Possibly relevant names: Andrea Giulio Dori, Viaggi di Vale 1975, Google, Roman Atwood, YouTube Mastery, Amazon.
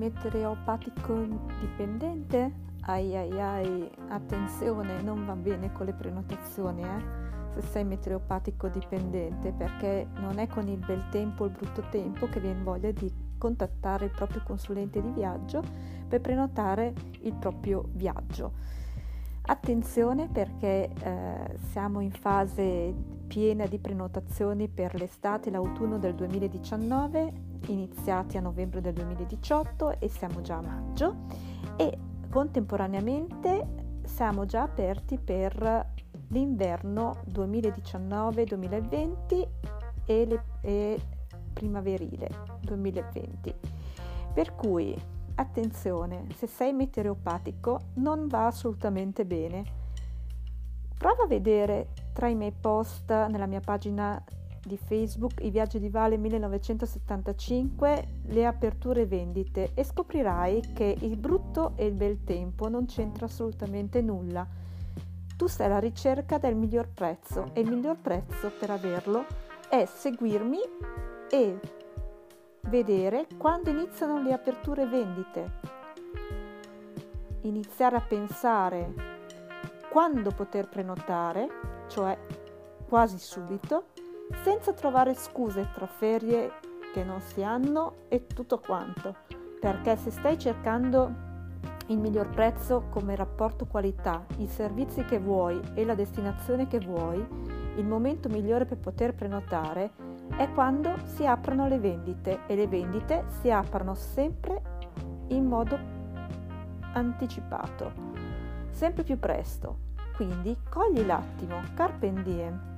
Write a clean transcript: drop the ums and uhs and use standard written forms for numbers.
meteoropatico dipendente? Ai ai ai, attenzione, non va bene con le prenotazioni, se sei meteoropatico dipendente, perché non è con il bel tempo o il brutto tempo che viene voglia di contattare il proprio consulente di viaggio per prenotare il proprio viaggio. Attenzione, perché siamo in fase piena di prenotazioni per l'estate e l'autunno del 2019, iniziati a novembre del 2018, e siamo già a maggio, e contemporaneamente siamo già aperti per l'inverno 2019-2020 e primaverile 2020. Per cui attenzione, se sei meteoropatico non va assolutamente bene. Prova a vedere tra i miei post nella mia pagina di Facebook i Viaggi di Vale 1975, le aperture vendite, e scoprirai che il brutto e il bel tempo non c'entra assolutamente nulla. Tu sei alla ricerca del miglior prezzo, e il miglior prezzo per averlo è seguirmi e vedere quando iniziano le aperture vendite, iniziare a pensare quando poter prenotare, cioè quasi subito, senza trovare scuse tra ferie che non si hanno e tutto quanto, perché se stai cercando il miglior prezzo come rapporto qualità, i servizi che vuoi e la destinazione che vuoi, il momento migliore per poter prenotare è quando si aprono le vendite, e le vendite si aprono sempre in modo anticipato, sempre più presto. Quindi cogli l'attimo, carpe diem.